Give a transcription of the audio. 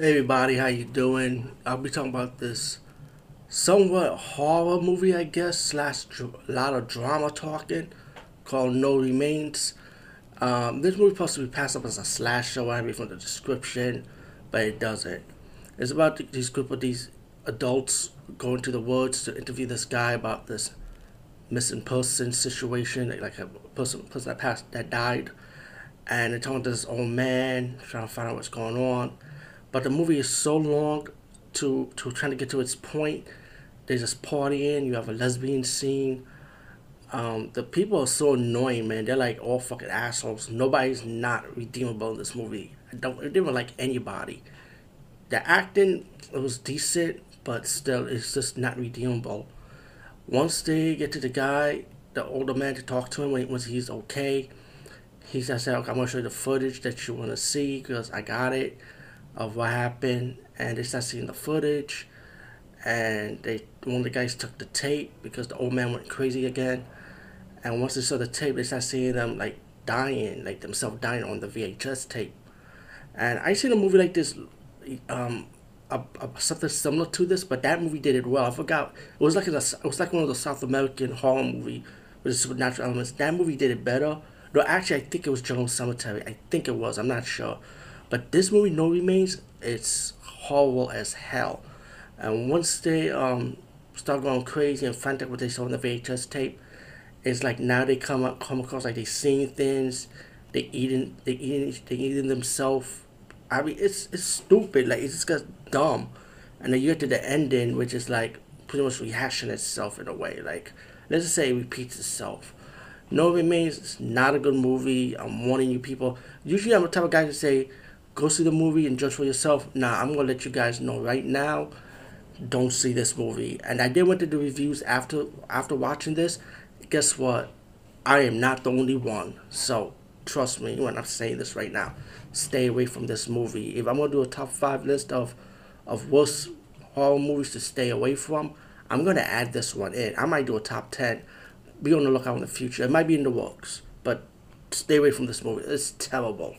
Hey everybody, how you doing? I'll be talking about this somewhat horror movie, I guess, slash a lot of drama talking, called One Remains. This movie's supposed to be passed up as a slasher, I mean, from the description, but it doesn't. It's about these group of these adults going to the woods to interview this guy about this missing person situation, like a person that died, and they're talking to this old man trying to find out what's going on. But the movie is so long to trying to get to its point. They just partying. You have a lesbian scene. The people are so annoying, man. They're like all fucking assholes. Nobody's not redeemable in this movie. I didn't like anybody. The acting, it was decent, but still, it's just not redeemable. Once they get to the guy, the older man, to talk to him once he's okay, he says, "Okay, I'm gonna show you the footage that you wanna see because I got it." Of what happened, and they start seeing the footage, and one of the guys took the tape because the old man went crazy again. And once they saw the tape, they start seeing them like dying, like themselves dying on the VHS tape. And I seen a movie like this, something similar to this, but that movie did it well. I forgot, it was like one of those South American horror movie with supernatural elements. That movie did it better. No, actually, I think it was Jones Cemetery. I think it was. I'm not sure. But this movie, One Remains, it's horrible as hell. And once they start going crazy and find out what they saw on the VHS tape, it's like now they come across like they seeing things, they eating themselves. I mean, it's stupid. Like, it just gets dumb. And then you get to the ending, which is like pretty much rehashing itself in a way. Like, let's just say it repeats itself. One Remains is not a good movie. I'm warning you people. Usually I'm the type of guy to say, go see the movie and judge for yourself. Nah, I'm going to let you guys know right now, don't see this movie. And I did went to do reviews after watching this. Guess what? I am not the only one. So trust me when I'm saying this right now. Stay away from this movie. If I'm going to do a top 5 list of worst horror movies to stay away from, I'm going to add this one in. I might do a top 10. Be on the lookout in the future. It might be in the works. But stay away from this movie. It's terrible.